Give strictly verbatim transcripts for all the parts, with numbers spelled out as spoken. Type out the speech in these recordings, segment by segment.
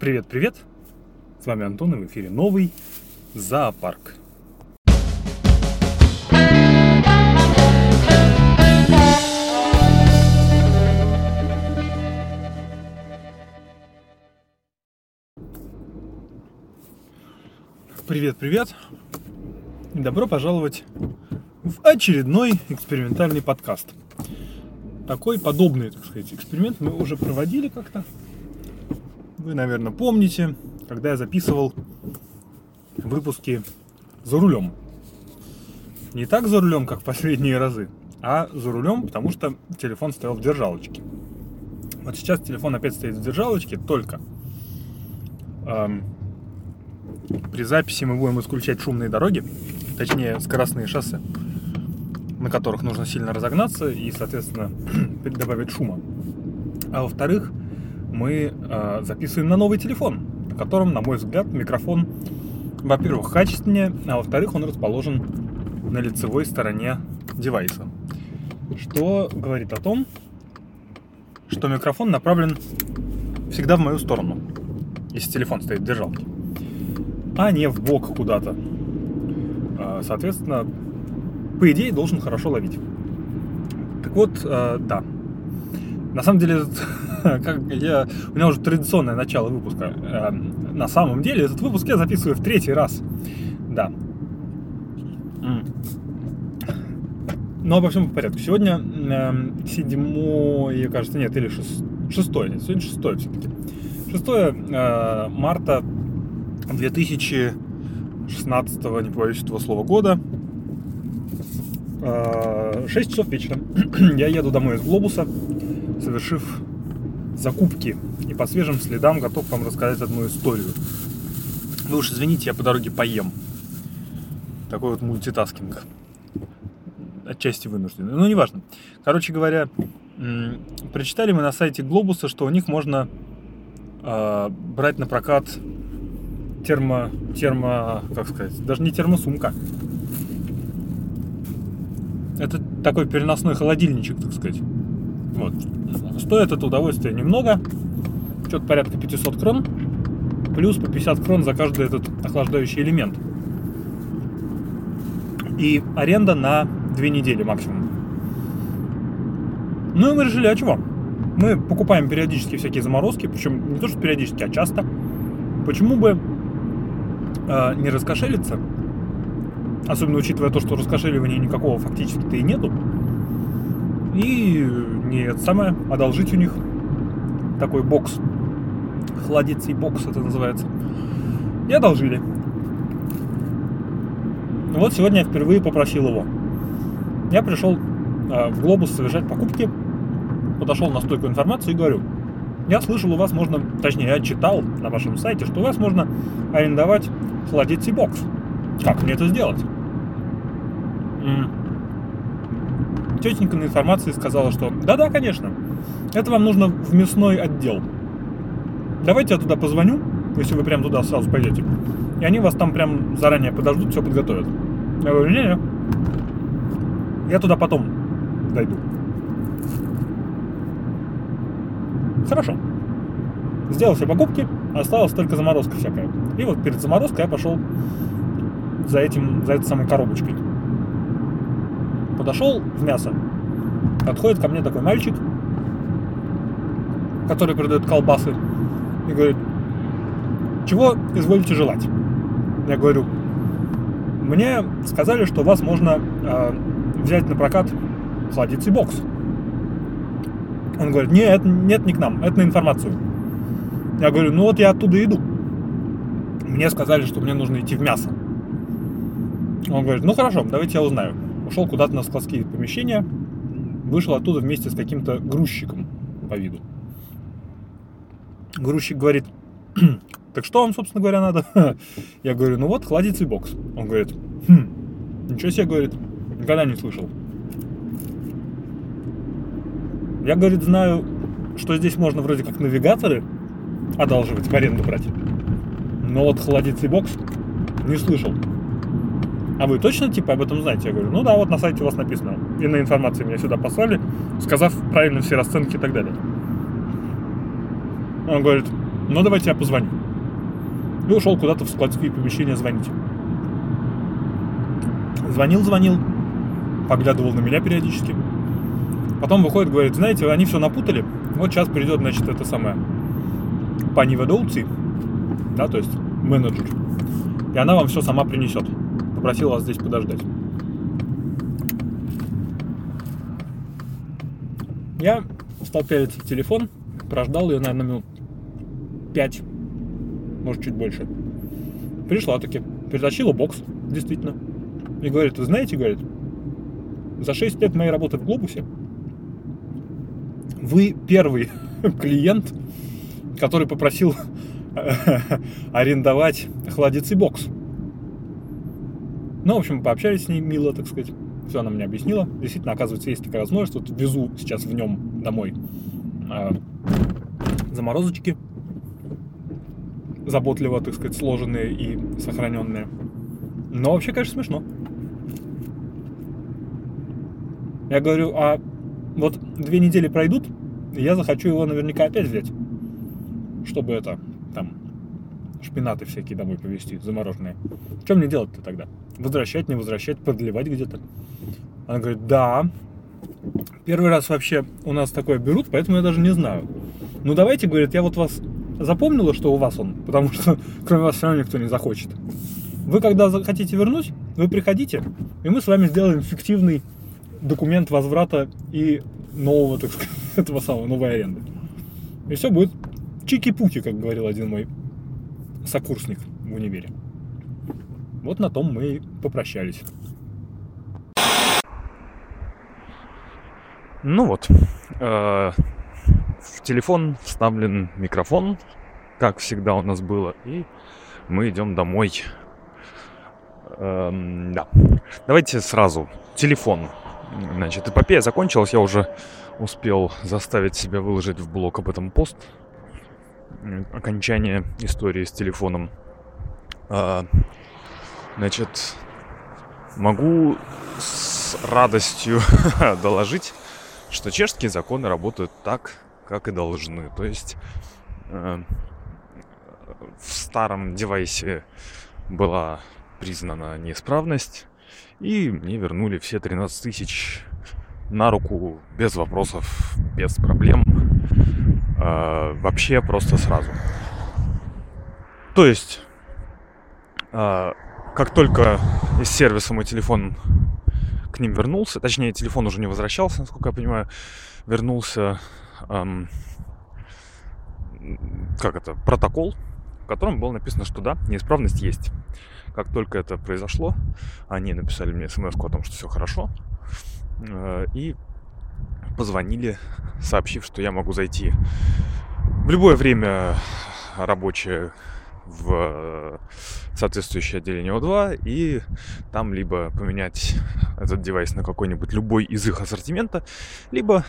Привет-привет! С вами Антон, и в эфире новый Зоопарк. Привет-привет! Добро пожаловать в очередной экспериментальный подкаст. Такой подобный, так сказать, эксперимент мы уже проводили как-то. Вы, наверное, помните, когда я записывал выпуски за рулем. Не так за рулем, как в последние разы, а за рулем, потому что телефон стоял в держалочке. Вот сейчас телефон опять стоит в держалочке, только эм, при записи мы будем исключать шумные дороги, точнее скоростные шоссе, на которых нужно сильно разогнаться и, соответственно, добавить шума. А во-вторых, мы э, записываем на новый телефон, на котором, на мой взгляд, микрофон, во-первых, качественнее, а во-вторых, он расположен на лицевой стороне девайса, что говорит о том, что микрофон направлен всегда в мою сторону, если телефон стоит в держалке, а не в бок куда-то. Э, соответственно, по идее, должен хорошо ловить. Так вот, э, да. На самом деле, как я, у меня уже традиционное начало выпуска. Э, на самом деле, этот выпуск я записываю в третий раз. Да. Но обо всем по порядку. Сегодня э, седьмое, кажется, нет, или шест, шестое. Нет, сегодня шестое все-таки. Шестое э, марта две тысячи шестнадцатого, не побоюсь этого слова, года. Э, шесть часов вечера. Я еду домой из Глобуса, совершив закупки, и по свежим следам готов вам рассказать одну историю. Вы уж извините, я по дороге поем. Такой вот мультитаскинг. Отчасти вынужденный. Ну, неважно. Короче говоря, м- прочитали мы на сайте Глобуса, что у них можно э- брать на прокат термо... термо... как сказать? Даже не термосумка. Это такой переносной холодильничек, так сказать. Вот. Стоит это удовольствие немного, что-то порядка пятьсот крон, плюс по пятьдесят крон за каждый этот охлаждающий элемент. И аренда на две недели максимум. Ну и мы решили, а чего? Мы покупаем периодически всякие заморозки, причем не то что периодически, а часто. Почему бы э, не раскошелиться? Особенно учитывая то, что раскошеливания никакого фактически-то и нету. И нет, самое, одолжить у них такой бокс. Холодец и бокс это называется. И одолжили. Вот сегодня я впервые попросил его. Я пришел э, в Глобус совершать покупки, подошел на стойку информации и говорю: я слышал, у вас можно, точнее, я читал на вашем сайте, что у вас можно арендовать холодец и бокс. Как мне это сделать? М-м. Тетенька на информации сказала, что да-да, конечно, это вам нужно в мясной отдел. Давайте я туда позвоню, если вы прям туда сразу пойдете, и они вас там прям заранее подождут, все подготовят. Я говорю, не-не, я туда потом дойду. Хорошо. Сделал все покупки, осталась только заморозка всякая. И вот перед заморозкой я пошел за этим, за этой самой коробочкой. Подошел в мясо, подходит ко мне такой мальчик, который продает колбасы, и говорит: чего изволите желать? Я говорю: мне сказали, что у вас можно э, взять на прокат холодец и бокс. Он говорит: нет, нет, не к нам, это на информацию. Я говорю: ну вот я оттуда иду. Мне сказали, что мне нужно идти в мясо. Он говорит: ну хорошо, давайте я узнаю. Ушел куда-то на складские помещения, вышел оттуда вместе с каким-то грузчиком по виду. Грузчик говорит: так что вам, собственно говоря, надо? Я говорю: ну вот, холодец и бокс. Он говорит: хм, ничего себе, говорит, никогда не слышал. Я, говорит, знаю, что здесь можно вроде как навигаторы одалживать, в аренду брать. Но вот холодец и бокс не слышал. А вы точно типа об этом знаете? Я говорю: ну да, вот на сайте у вас написано. И на информации меня сюда послали, сказав правильно все расценки и так далее. Он говорит: Но давайте я позвоню. И ушел куда-то в складские помещения звонить. Звонил, звонил, поглядывал на меня периодически. Потом выходит, говорит, знаете, они все напутали. Вот сейчас придет, значит, это самое, пани ведоуцы, да, то есть менеджер. И она вам все сама принесет. Попросил вас здесь подождать. Я стал пялить в телефон, прождал ее, наверное, минут пять, может, чуть больше. Пришла таки, притащила бокс, действительно. И говорит, вы знаете, говорит, за шесть лет моей работы в Глобусе вы первый клиент, который попросил арендовать холодец и бокс. Ну, в общем, пообщались с ней мило, так сказать. Все она мне объяснила. Действительно, оказывается, есть такая возможность. Вот везу сейчас в нем домой э, заморозочки, заботливо, так сказать, сложенные и сохраненные. Но вообще, конечно, смешно. Я говорю, а вот две недели пройдут, и я захочу его наверняка опять взять, чтобы это, там, шпинаты всякие домой повезти, замороженные. Что мне делать-то тогда? Возвращать, не возвращать, продлевать где-то. Она говорит, да, первый раз вообще у нас такое берут, поэтому я даже не знаю. Ну давайте, говорит, я вот вас запомнила, что у вас он, потому что кроме вас все равно никто не захочет. Вы когда захотите вернуть, вы приходите, и мы с вами сделаем фиктивный документ возврата и нового, так сказать, этого самого, новой аренды. И все будет чики-пуки, как говорил один мой сокурсник в универе. Вот на том мы и попрощались. Ну вот, в телефон вставлен микрофон, как всегда у нас было, и мы идем домой. Да. Давайте сразу. Телефон. Значит, эпопея закончилась, я уже успел заставить себя выложить в блог об этом пост. Окончание истории с телефоном. Значит, могу с радостью доложить, что чешские законы работают так, как и должны. То есть э, в старом девайсе была признана неисправность, и мне вернули все тринадцать тысяч на руку, без вопросов, без проблем, э, вообще просто сразу. То есть... Э, Как только из сервиса мой телефон к ним вернулся, точнее, телефон уже не возвращался, насколько я понимаю, вернулся, эм, как это, протокол, в котором было написано, что да, неисправность есть. Как только это произошло, они написали мне смс-ку о том, что все хорошо, э, и позвонили, сообщив, что я могу зайти в любое время рабочее, в соответствующее отделение о два, и там либо поменять этот девайс на какой-нибудь любой из их ассортимента, либо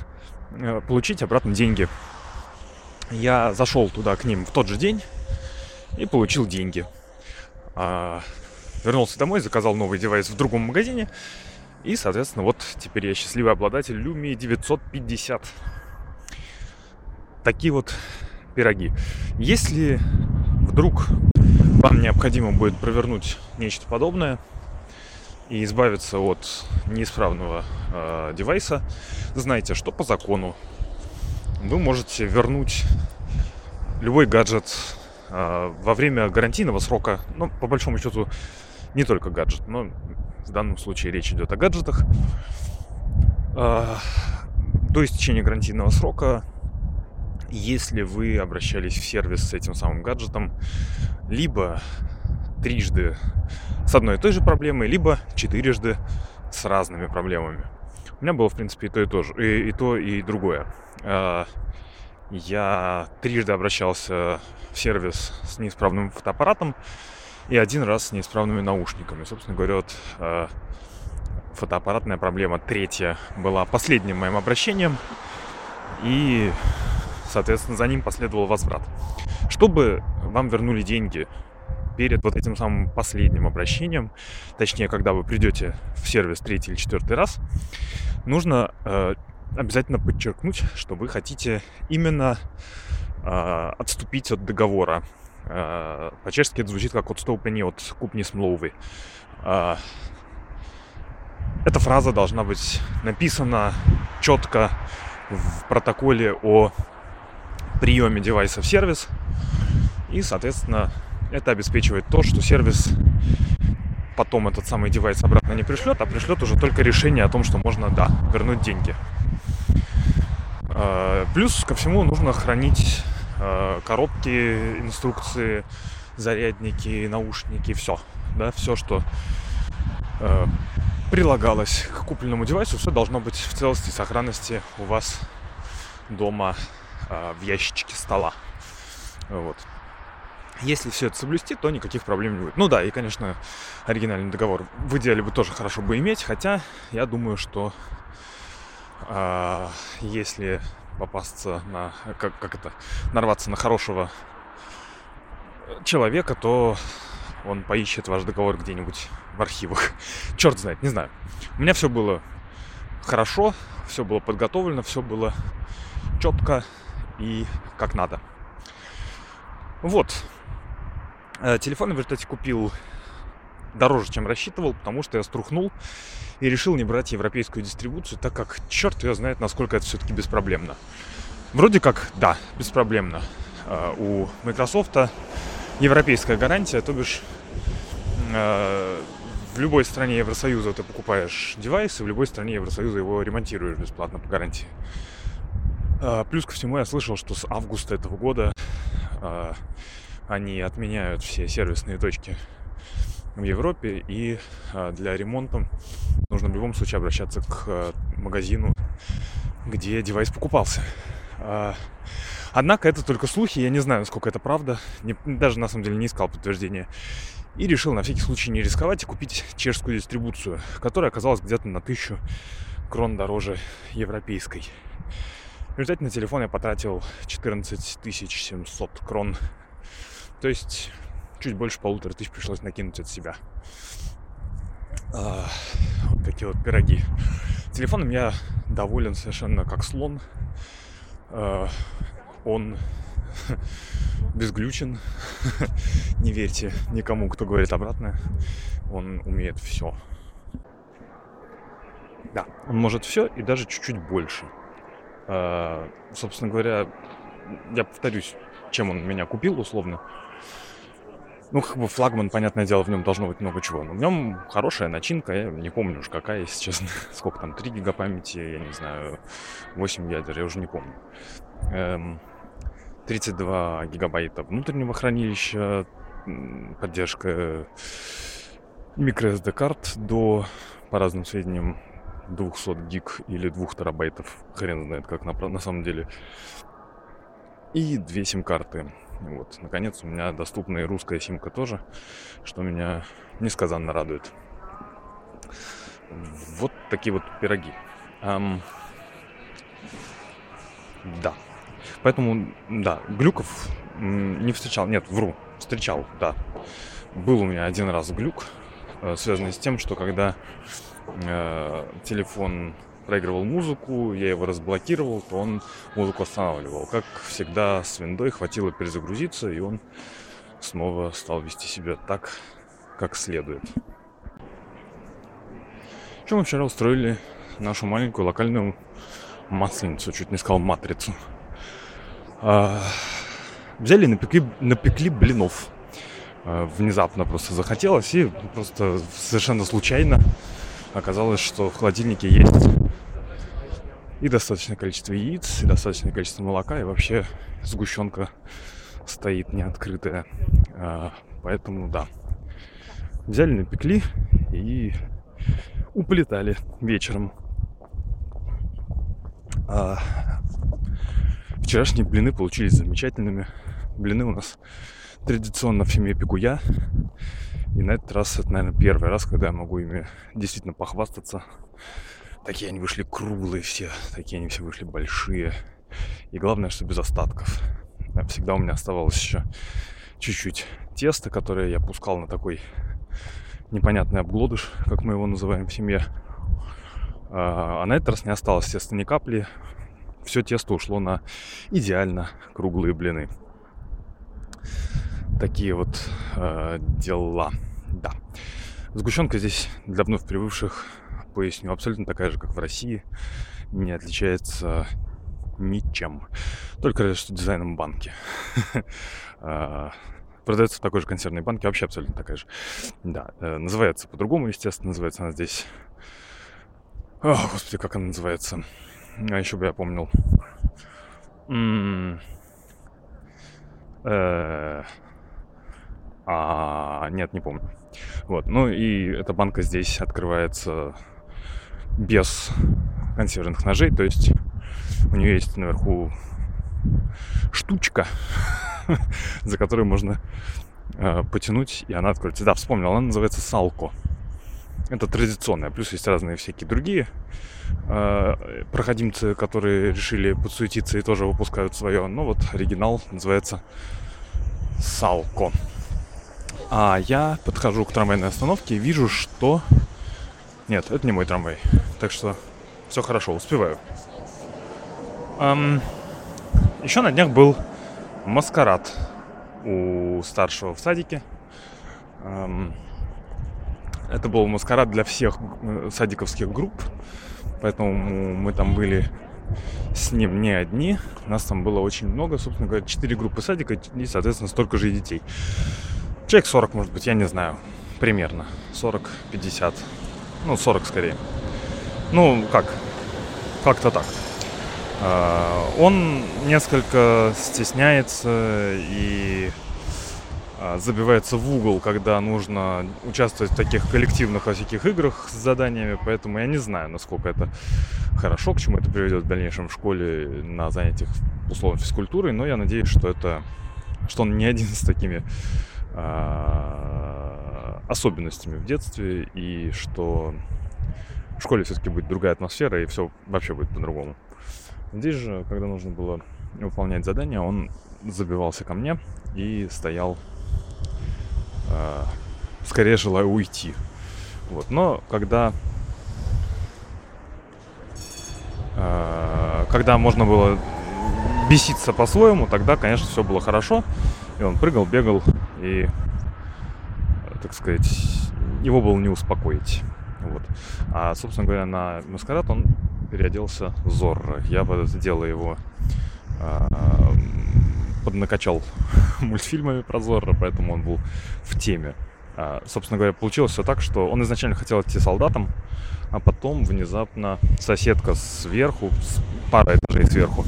получить обратно деньги. Я зашел туда к ним в тот же день и получил деньги. Вернулся домой, заказал новый девайс в другом магазине, и, соответственно, вот теперь я счастливый обладатель Lumia девятьсот пятьдесят. Такие вот пироги. Если вдруг вам необходимо будет провернуть нечто подобное и избавиться от неисправного э, девайса, знайте, что по закону вы можете вернуть любой гаджет э, во время гарантийного срока. Ну, по большому счету, не только гаджет, но в данном случае речь идет о гаджетах. Э, до истечения гарантийного срока, если вы обращались в сервис с этим самым гаджетом либо трижды с одной и той же проблемой, либо четырежды с разными проблемами. У меня было, в принципе, и то, и то, и, и, то, и другое. Я трижды обращался в сервис с неисправным фотоаппаратом и один раз с неисправными наушниками. Собственно говоря, вот, фотоаппаратная проблема третья была последним моим обращением, и... соответственно, за ним последовал возврат. Чтобы вам вернули деньги перед вот этим самым последним обращением, точнее, когда вы придете в сервис третий или четвертый раз, нужно э, обязательно подчеркнуть, что вы хотите именно э, отступить от договора. Э, по-чешски это звучит как «отступление от купни смловы». Э, эта фраза должна быть написана четко в протоколе о приеме девайса в сервис. И, соответственно, это обеспечивает то, что сервис потом этот самый девайс обратно не пришлет, а пришлет уже только решение о том, что можно, да, вернуть деньги. Плюс ко всему нужно хранить коробки, инструкции, зарядники, наушники, все. Да, все, что прилагалось к купленному девайсу, все должно быть в целости и сохранности у вас дома в ящичке стола. Вот. Если все это соблюсти, то никаких проблем не будет. Ну да, и, конечно, оригинальный договор в идеале бы тоже хорошо бы иметь, хотя я думаю, что э, если попасться на, как, как это, нарваться на хорошего человека, то он поищет ваш договор где-нибудь в архивах. Черт знает, не знаю. У меня все было хорошо, все было подготовлено, все было четко и как надо. Вот. Телефон, в результате, купил дороже, чем рассчитывал, потому что я струхнул и решил не брать европейскую дистрибуцию, так как черт ее знает, насколько это все-таки беспроблемно. Вроде как, да, беспроблемно. У Microsoft европейская гарантия, то бишь в любой стране Евросоюза ты покупаешь девайс, и в любой стране Евросоюза его ремонтируешь бесплатно по гарантии. Плюс ко всему я слышал, что с августа этого года они отменяют все сервисные точки в Европе, и для ремонта нужно в любом случае обращаться к магазину, где девайс покупался. Однако это только слухи, я не знаю, насколько это правда, даже на самом деле не искал подтверждения. И решил на всякий случай не рисковать и купить чешскую дистрибуцию, которая оказалась где-то на тысячу крон дороже европейской. В результате на телефон я потратил четырнадцать тысяч семьсот крон, то есть чуть больше полутора тысяч пришлось накинуть от себя. А, вот такие вот пироги. Телефоном я доволен совершенно как слон. А, он безглючен, не верьте никому, кто говорит обратное, он умеет все. Да, он может все и даже чуть-чуть больше. Собственно говоря, я повторюсь, чем он меня купил, условно. Ну, как бы флагман, понятное дело, в нем должно быть много чего. Но в нем хорошая начинка, я не помню уж какая, если честно. Сколько там, три гига памяти, я не знаю, восемь ядер, я уже не помню. тридцать два гигабайта внутреннего хранилища, поддержка microSD-карт до, по разным сведениям, двести гиг или двух терабайтов, хрен знает как на, на самом деле, и две сим-карты. Вот, наконец у меня доступна и русская симка тоже, что меня несказанно радует. Вот такие вот пироги. Эм, да, поэтому, да, глюков не встречал, нет, вру, встречал, да. Был у меня один раз глюк, связанный с тем, что когда телефон проигрывал музыку, я его разблокировал, то он музыку останавливал. Как всегда, с виндой хватило перезагрузиться, и он снова стал вести себя так, как следует. Еще мы вчера устроили нашу маленькую локальную масленицу, чуть не сказал матрицу. А, взяли и напекли, напекли блинов. А, внезапно просто захотелось, и просто совершенно случайно оказалось, что в холодильнике есть и достаточное количество яиц, и достаточное количество молока, и вообще сгущенка стоит неоткрытая. Поэтому, да, взяли, напекли и уплетали вечером. Вчерашние блины получились замечательными. Блины у нас традиционно в семье пеку я. И на этот раз это, наверное, первый раз, когда я могу ими действительно похвастаться. Такие они вышли круглые все, такие они все вышли большие. И главное, что без остатков. Всегда у меня оставалось еще чуть-чуть теста, которое я пускал на такой непонятный обглодыш, как мы его называем в семье. А на этот раз не осталось теста ни капли. все тесто ушло на идеально круглые блины. Такие вот э, дела. Да. Сгущенка здесь для вновь привыкших, поясню, абсолютно такая же, как в России. Не отличается ничем. Только разве что дизайном банки. Продается в такой же консервной банке, вообще абсолютно такая же. Да, называется по-другому, естественно, называется она здесь... О, господи, как она называется? А еще бы я помнил. А, нет, не помню. Вот, ну и эта банка здесь открывается без консервных ножей, то есть у нее есть наверху штучка, за которую можно э, потянуть, и она откроется. Да, вспомнил, она называется Салко. Это традиционная, плюс есть разные всякие другие э, проходимцы, которые решили подсуетиться и тоже выпускают свое. Но вот оригинал называется Салко. А я подхожу к трамвайной остановке и вижу, что... Нет, это не мой трамвай, так что все хорошо, успеваю. Эм... Еще на днях был маскарад у старшего в садике. Эм... Это был маскарад для всех садиковских групп, поэтому мы там были с ним не одни. Нас там было очень много, собственно говоря, четыре группы садика и, соответственно, столько же и детей. Человек сорок, может быть, я не знаю, примерно, сорок-пятьдесят, ну, сорок скорее. Ну, как, как-то так. Он несколько стесняется и... забивается в угол, когда нужно участвовать в таких коллективных во всяких играх с заданиями, поэтому я не знаю, насколько это хорошо, к чему это приведет в дальнейшем в школе на занятиях условно физкультурой, но я надеюсь, что это, что он не один с такими э, особенностями в детстве, и что в школе все-таки будет другая атмосфера, и все вообще будет по-другому. Здесь же, когда нужно было выполнять задания, он забивался ко мне и стоял, скорее желаю уйти. Вот. Но когда, э, когда можно было беситься по-своему, тогда, конечно, все было хорошо. И он прыгал, бегал, и, так сказать, его было не успокоить. Вот. А, собственно говоря, на маскарад он переоделся в Зорро. Я под это дело его э, поднакачал мультфильмами про Зорро, поэтому он был в теме. А, собственно говоря, получилось все так, что он изначально хотел идти солдатом, а потом внезапно соседка сверху, с пара этажей сверху,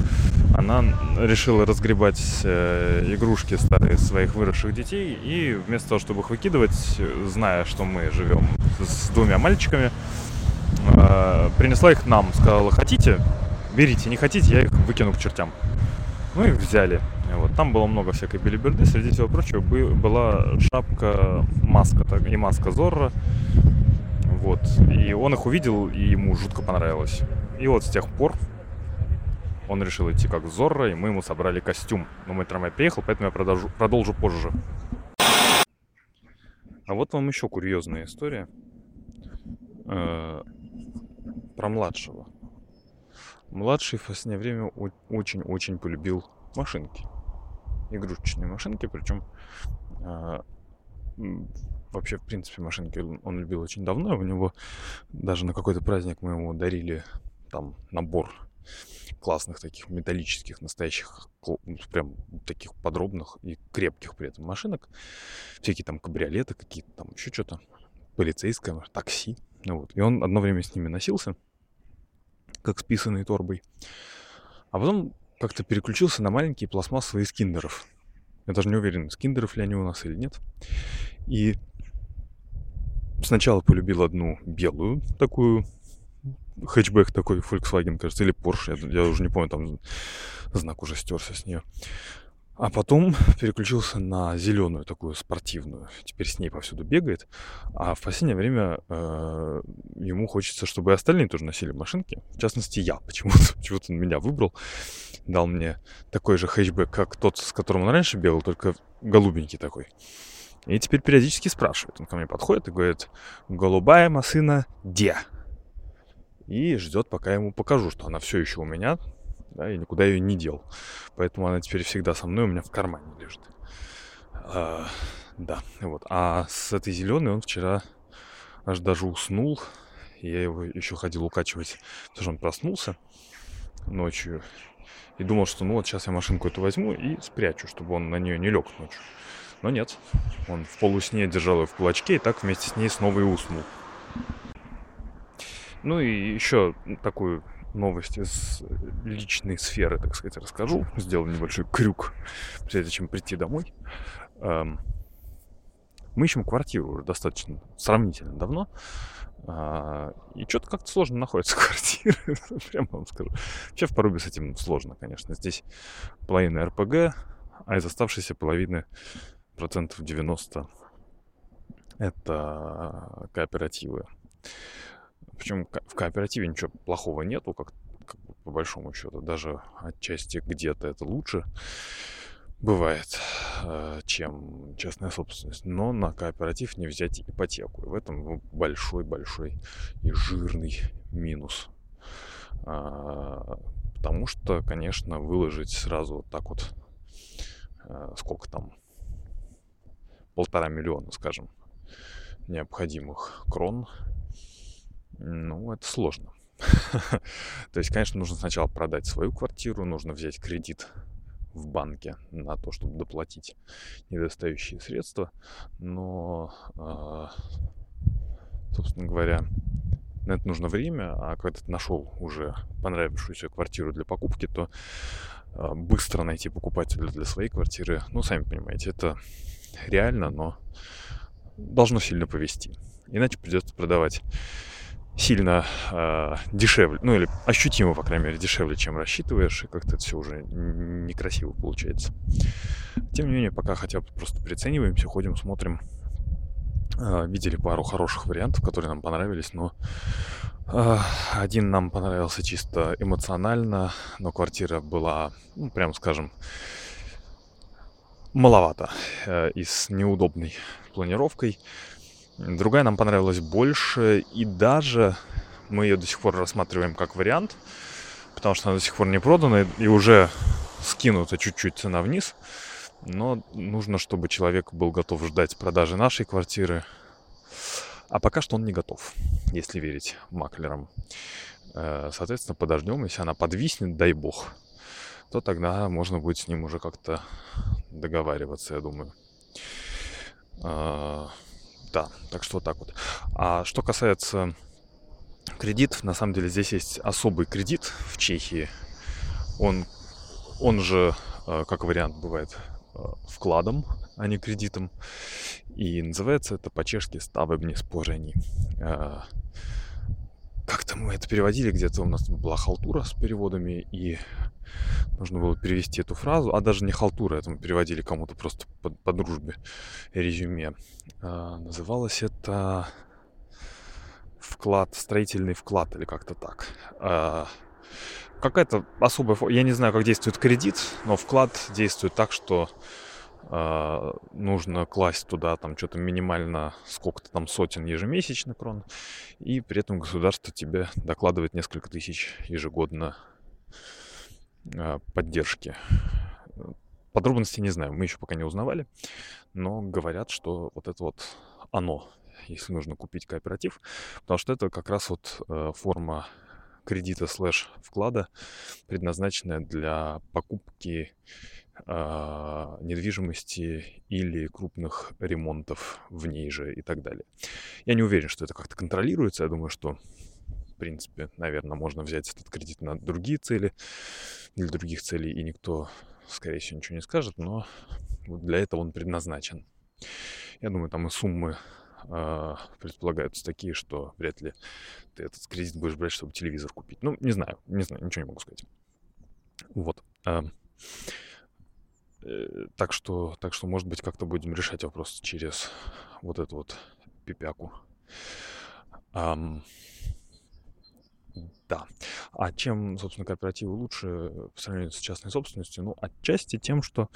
она решила разгребать э, игрушки старые своих выросших детей, и вместо того, чтобы их выкидывать, зная, что мы живем с двумя мальчиками, э, принесла их нам, сказала: хотите, берите, не хотите, я их выкину к чертям. Мы их взяли. Вот. Там было много всякой белиберды, среди всего прочего была шапка, маска так, и маска Зорро. Вот. И он их увидел, и ему жутко понравилось. И вот с тех пор он решил идти как Зорро, и мы ему собрали костюм. Но мой трамвай приехал, поэтому я продолжу, продолжу позже. А вот вам еще курьезная история э-э- про младшего. Младший в последнее время очень-очень полюбил машинки. Игрушечные машинки, причем э, вообще, в принципе, машинки он любил очень давно. У него даже на какой-то праздник мы ему дарили там набор классных таких металлических, настоящих, прям таких подробных и крепких при этом машинок. Всякие там кабриолеты, какие-то там еще что-то, полицейское, такси. Вот. И он одно время с ними носился, как с писаной торбой. А потом как-то переключился на маленькие пластмассовые из киндеров. Я даже не уверен, из киндеров ли они у нас или нет. И сначала полюбил одну белую такую, хэтчбэк такой, Volkswagen, кажется, или Porsche, я, я уже не помню, там знак уже стерся с нее. А потом переключился на зеленую такую спортивную. Теперь с ней повсюду бегает. А в последнее время э, ему хочется, чтобы и остальные тоже носили машинки. В частности, я почему-то. Почему-то он меня выбрал. Дал мне такой же хэтчбэк, как тот, с которым он раньше бегал, только голубенький такой. И теперь периодически спрашивает. Он ко мне подходит и говорит: голубая машина, где? И ждет, пока я ему покажу, что она все еще у меня. да, и никуда ее не дел. Поэтому она теперь всегда со мной, у меня в кармане лежит. А, да, вот. А с этой зеленой он вчера аж даже уснул. Я его еще ходил укачивать, потому что он проснулся ночью. И думал, что ну вот сейчас я машинку эту возьму и спрячу, чтобы он на нее не лег ночью. Но нет, он в полусне держал ее в кулачке и так вместе с ней снова и уснул. Ну и еще такую новость из личной сферы, так сказать, расскажу. Сделал небольшой крюк, прежде чем прийти домой. Мы ищем квартиру уже достаточно, сравнительно давно. И что-то как-то сложно находится квартира, прямо вам скажу. Вообще в Порубе с этим сложно, конечно. Здесь половина эр пэ гэ, а из оставшейся половины процентов девяносто это кооперативы. Причем в кооперативе ничего плохого нету, как, как бы, по большому счету. Даже отчасти где-то это лучше бывает, чем частная собственность. Но на кооператив не взять ипотеку. И в этом большой-большой и жирный минус. Потому что, конечно, выложить сразу вот так вот, сколько там, полтора миллиона, скажем, необходимых крон, ну, это сложно. То есть, конечно, нужно сначала продать свою квартиру, нужно взять кредит в банке на то, чтобы доплатить недостающие средства. Но, э, собственно говоря, на это нужно время. А когда ты нашел уже понравившуюся квартиру для покупки, то э, быстро найти покупателя для своей квартиры, ну, сами понимаете, это реально, но должно сильно повезти. Иначе придется продавать сильно э, дешевле, ну или ощутимо, по крайней мере, дешевле, чем рассчитываешь, и как-то это все уже некрасиво получается. Тем не менее, пока хотя бы просто прицениваемся, ходим, смотрим. Э, видели пару хороших вариантов, которые нам понравились, но э, один нам понравился чисто эмоционально, но квартира была, ну, прям скажем, маловато э, и с неудобной планировкой. Другая нам понравилась больше, и даже мы ее до сих пор рассматриваем как вариант, потому что она до сих пор не продана и уже скинута чуть-чуть цена вниз. Но нужно, чтобы человек был готов ждать продажи нашей квартиры, а пока что он не готов, если верить маклерам. Соответственно, подождем, если она подвиснет, дай бог, то тогда можно будет с ним уже как-то договариваться, я думаю. Да, так что вот так вот. А что касается кредитов, на самом деле здесь есть особый кредит в Чехии. Он, он же, как вариант, бывает вкладом, а не кредитом. И называется это по-чешски «ставебни спорени». Как-то мы это переводили, где-то у нас была халтура с переводами, и нужно было перевести эту фразу, а даже не халтура, это мы переводили кому-то просто по, по дружбе резюме. А, называлось это вклад, строительный вклад или как-то так. А, какая-то особая, я не знаю, как действует кредит, но вклад действует так, что а, нужно класть туда там что-то минимально сколько-то там сотен ежемесячно крон, и при этом государство тебе докладывает несколько тысяч ежегодно поддержки. Подробностей не знаю, мы еще пока не узнавали, но говорят, что вот это вот оно, если нужно купить кооператив, потому что это как раз вот форма кредита слэш вклада, предназначенная для покупки э, недвижимости или крупных ремонтов в ней же и так далее. Я не уверен, что это как-то контролируется, я думаю, что в принципе, наверное, можно взять этот кредит на другие цели, для других целей, и никто, скорее всего, ничего не скажет, но для этого он предназначен. Я думаю, там и суммы э, предполагаются такие, что вряд ли ты этот кредит будешь брать, чтобы телевизор купить. Ну, не знаю, не знаю, ничего не могу сказать. Вот. Э, э, так что, так что, может быть, как-то будем решать вопрос через вот эту вот пипяку. Эм... Да. А чем, собственно, кооперативы лучше по сравнению с частной собственностью? Ну, отчасти тем, что...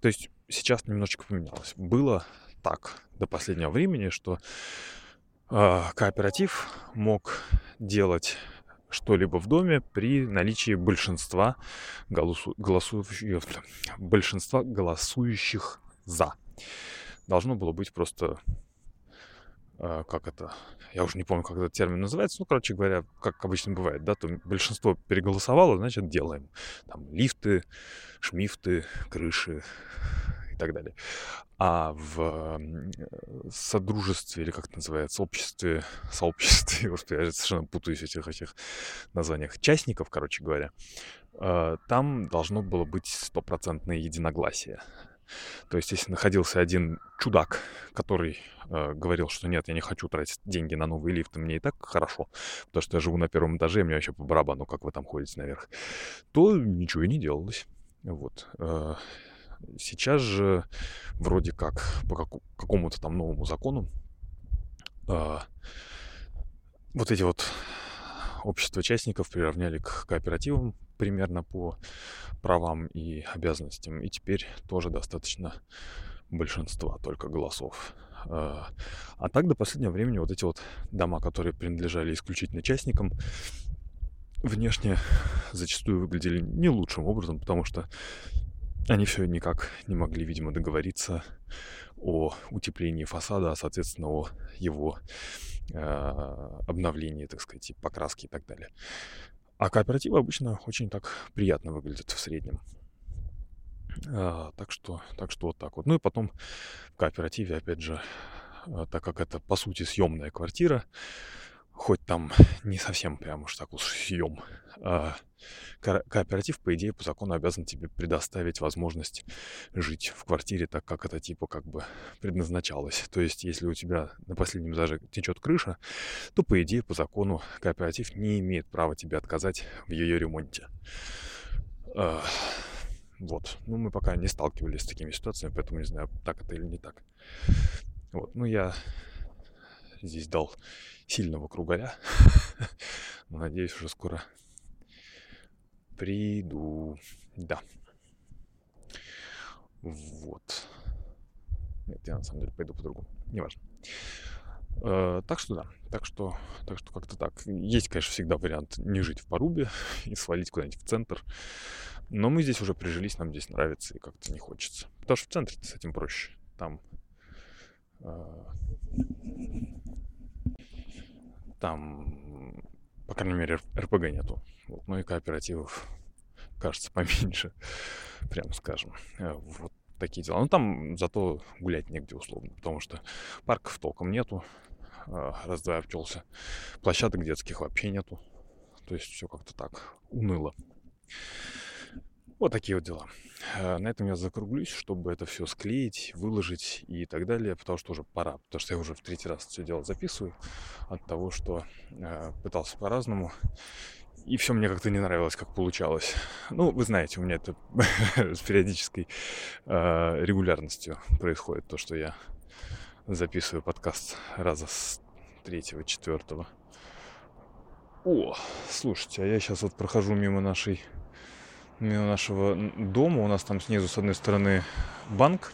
То есть сейчас немножечко поменялось. Было так до последнего времени, что э, кооператив мог делать что-либо в доме при наличии большинства, голосу... голосующих... большинства голосующих за. Должно было быть просто... Как это? Я уже не помню, как этот термин называется. Ну, короче говоря, как обычно бывает, да, то большинство переголосовало, значит, делаем. Там лифты, шмифты, крыши и так далее. А в содружестве, или как это называется, обществе, сообществе, господи, я совершенно путаюсь в этих, этих названиях, частников, короче говоря, там должно было быть стопроцентное единогласие. То есть, если находился один чудак, который э, говорил, что нет, я не хочу тратить деньги на новые лифты, мне и так хорошо, потому что я живу на первом этаже, и мне вообще по барабану, как вы там ходите наверх, то ничего и не делалось. Вот. Э, сейчас же вроде как по каку- какому-то там новому закону э, вот эти вот общества частников приравняли к кооперативам примерно по правам и обязанностям. И теперь тоже достаточно большинства только голосов. А так до последнего времени вот эти вот дома, которые принадлежали исключительно частникам, внешне зачастую выглядели не лучшим образом, потому что они все никак не могли, видимо, договориться о утеплении фасада, а, соответственно, о его э, обновлении, так сказать, и покраске и так далее. А кооперативы обычно очень так приятно выглядят в среднем. А, так что, так что вот так вот. Ну и потом в кооперативе, опять же, так как это, по сути, съемная квартира, хоть там не совсем прям уж так уж съем, а ко- кооператив, по идее, по закону обязан тебе предоставить возможность жить в квартире так, как это типа как бы предназначалось. То есть, если у тебя на последнем этаже течет крыша, то, по идее, по закону кооператив не имеет права тебе отказать в ее ремонте. А, вот. Ну, мы пока не сталкивались с такими ситуациями, поэтому не знаю, так это или не так. Вот. Ну, я здесь дал сильного кругаря. Надеюсь, уже скоро приду. Да. Вот. Нет, я на самом деле пойду по-другому. Неважно. Э, так что да. Так что, так что как-то так. Есть, конечно, всегда вариант не жить в Порубе и свалить куда-нибудь в центр. Но мы здесь уже прижились, нам здесь нравится и как-то не хочется. Потому что в центре с этим проще. Там... Э, Там, по крайней мере, РПГ нету. Вот. Ну и кооперативов, кажется, поменьше, прямо скажем. Вот такие дела. Но там зато гулять негде условно, потому что парков толком нету. Раз-два обчелся. Площадок детских вообще нету. То есть все как-то так уныло. Вот такие вот дела. На этом я закруглюсь, чтобы это все склеить, выложить и так далее, потому что уже пора, потому что я уже в третий раз все дело записываю от того, что э, пытался по-разному, и все мне как-то не нравилось, как получалось. Ну, вы знаете, у меня это с периодической э, регулярностью происходит, то, что я записываю подкаст раза с третьего, четвертого. О, слушайте, а я сейчас вот прохожу мимо нашей... мимо нашего дома. У нас там снизу с одной стороны банк,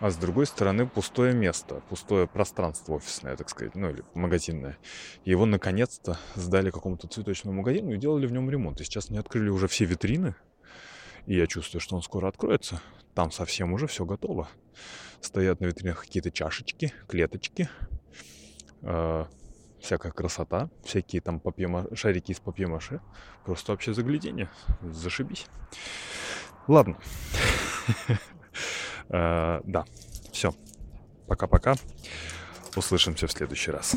а с другой стороны пустое место, пустое пространство офисное, так сказать, ну или магазинное. Его наконец-то сдали какому-то цветочному магазину и делали в нем ремонт. И сейчас они открыли уже все витрины, и я чувствую, что он скоро откроется. Там совсем уже все готово. Стоят на витринах какие-то чашечки, клеточки, э- всякая красота, всякие там папье-маше, шарики из папье-маше. Просто вообще загляденье. Зашибись. Ладно. Да, все. Пока-пока. Услышимся в следующий раз.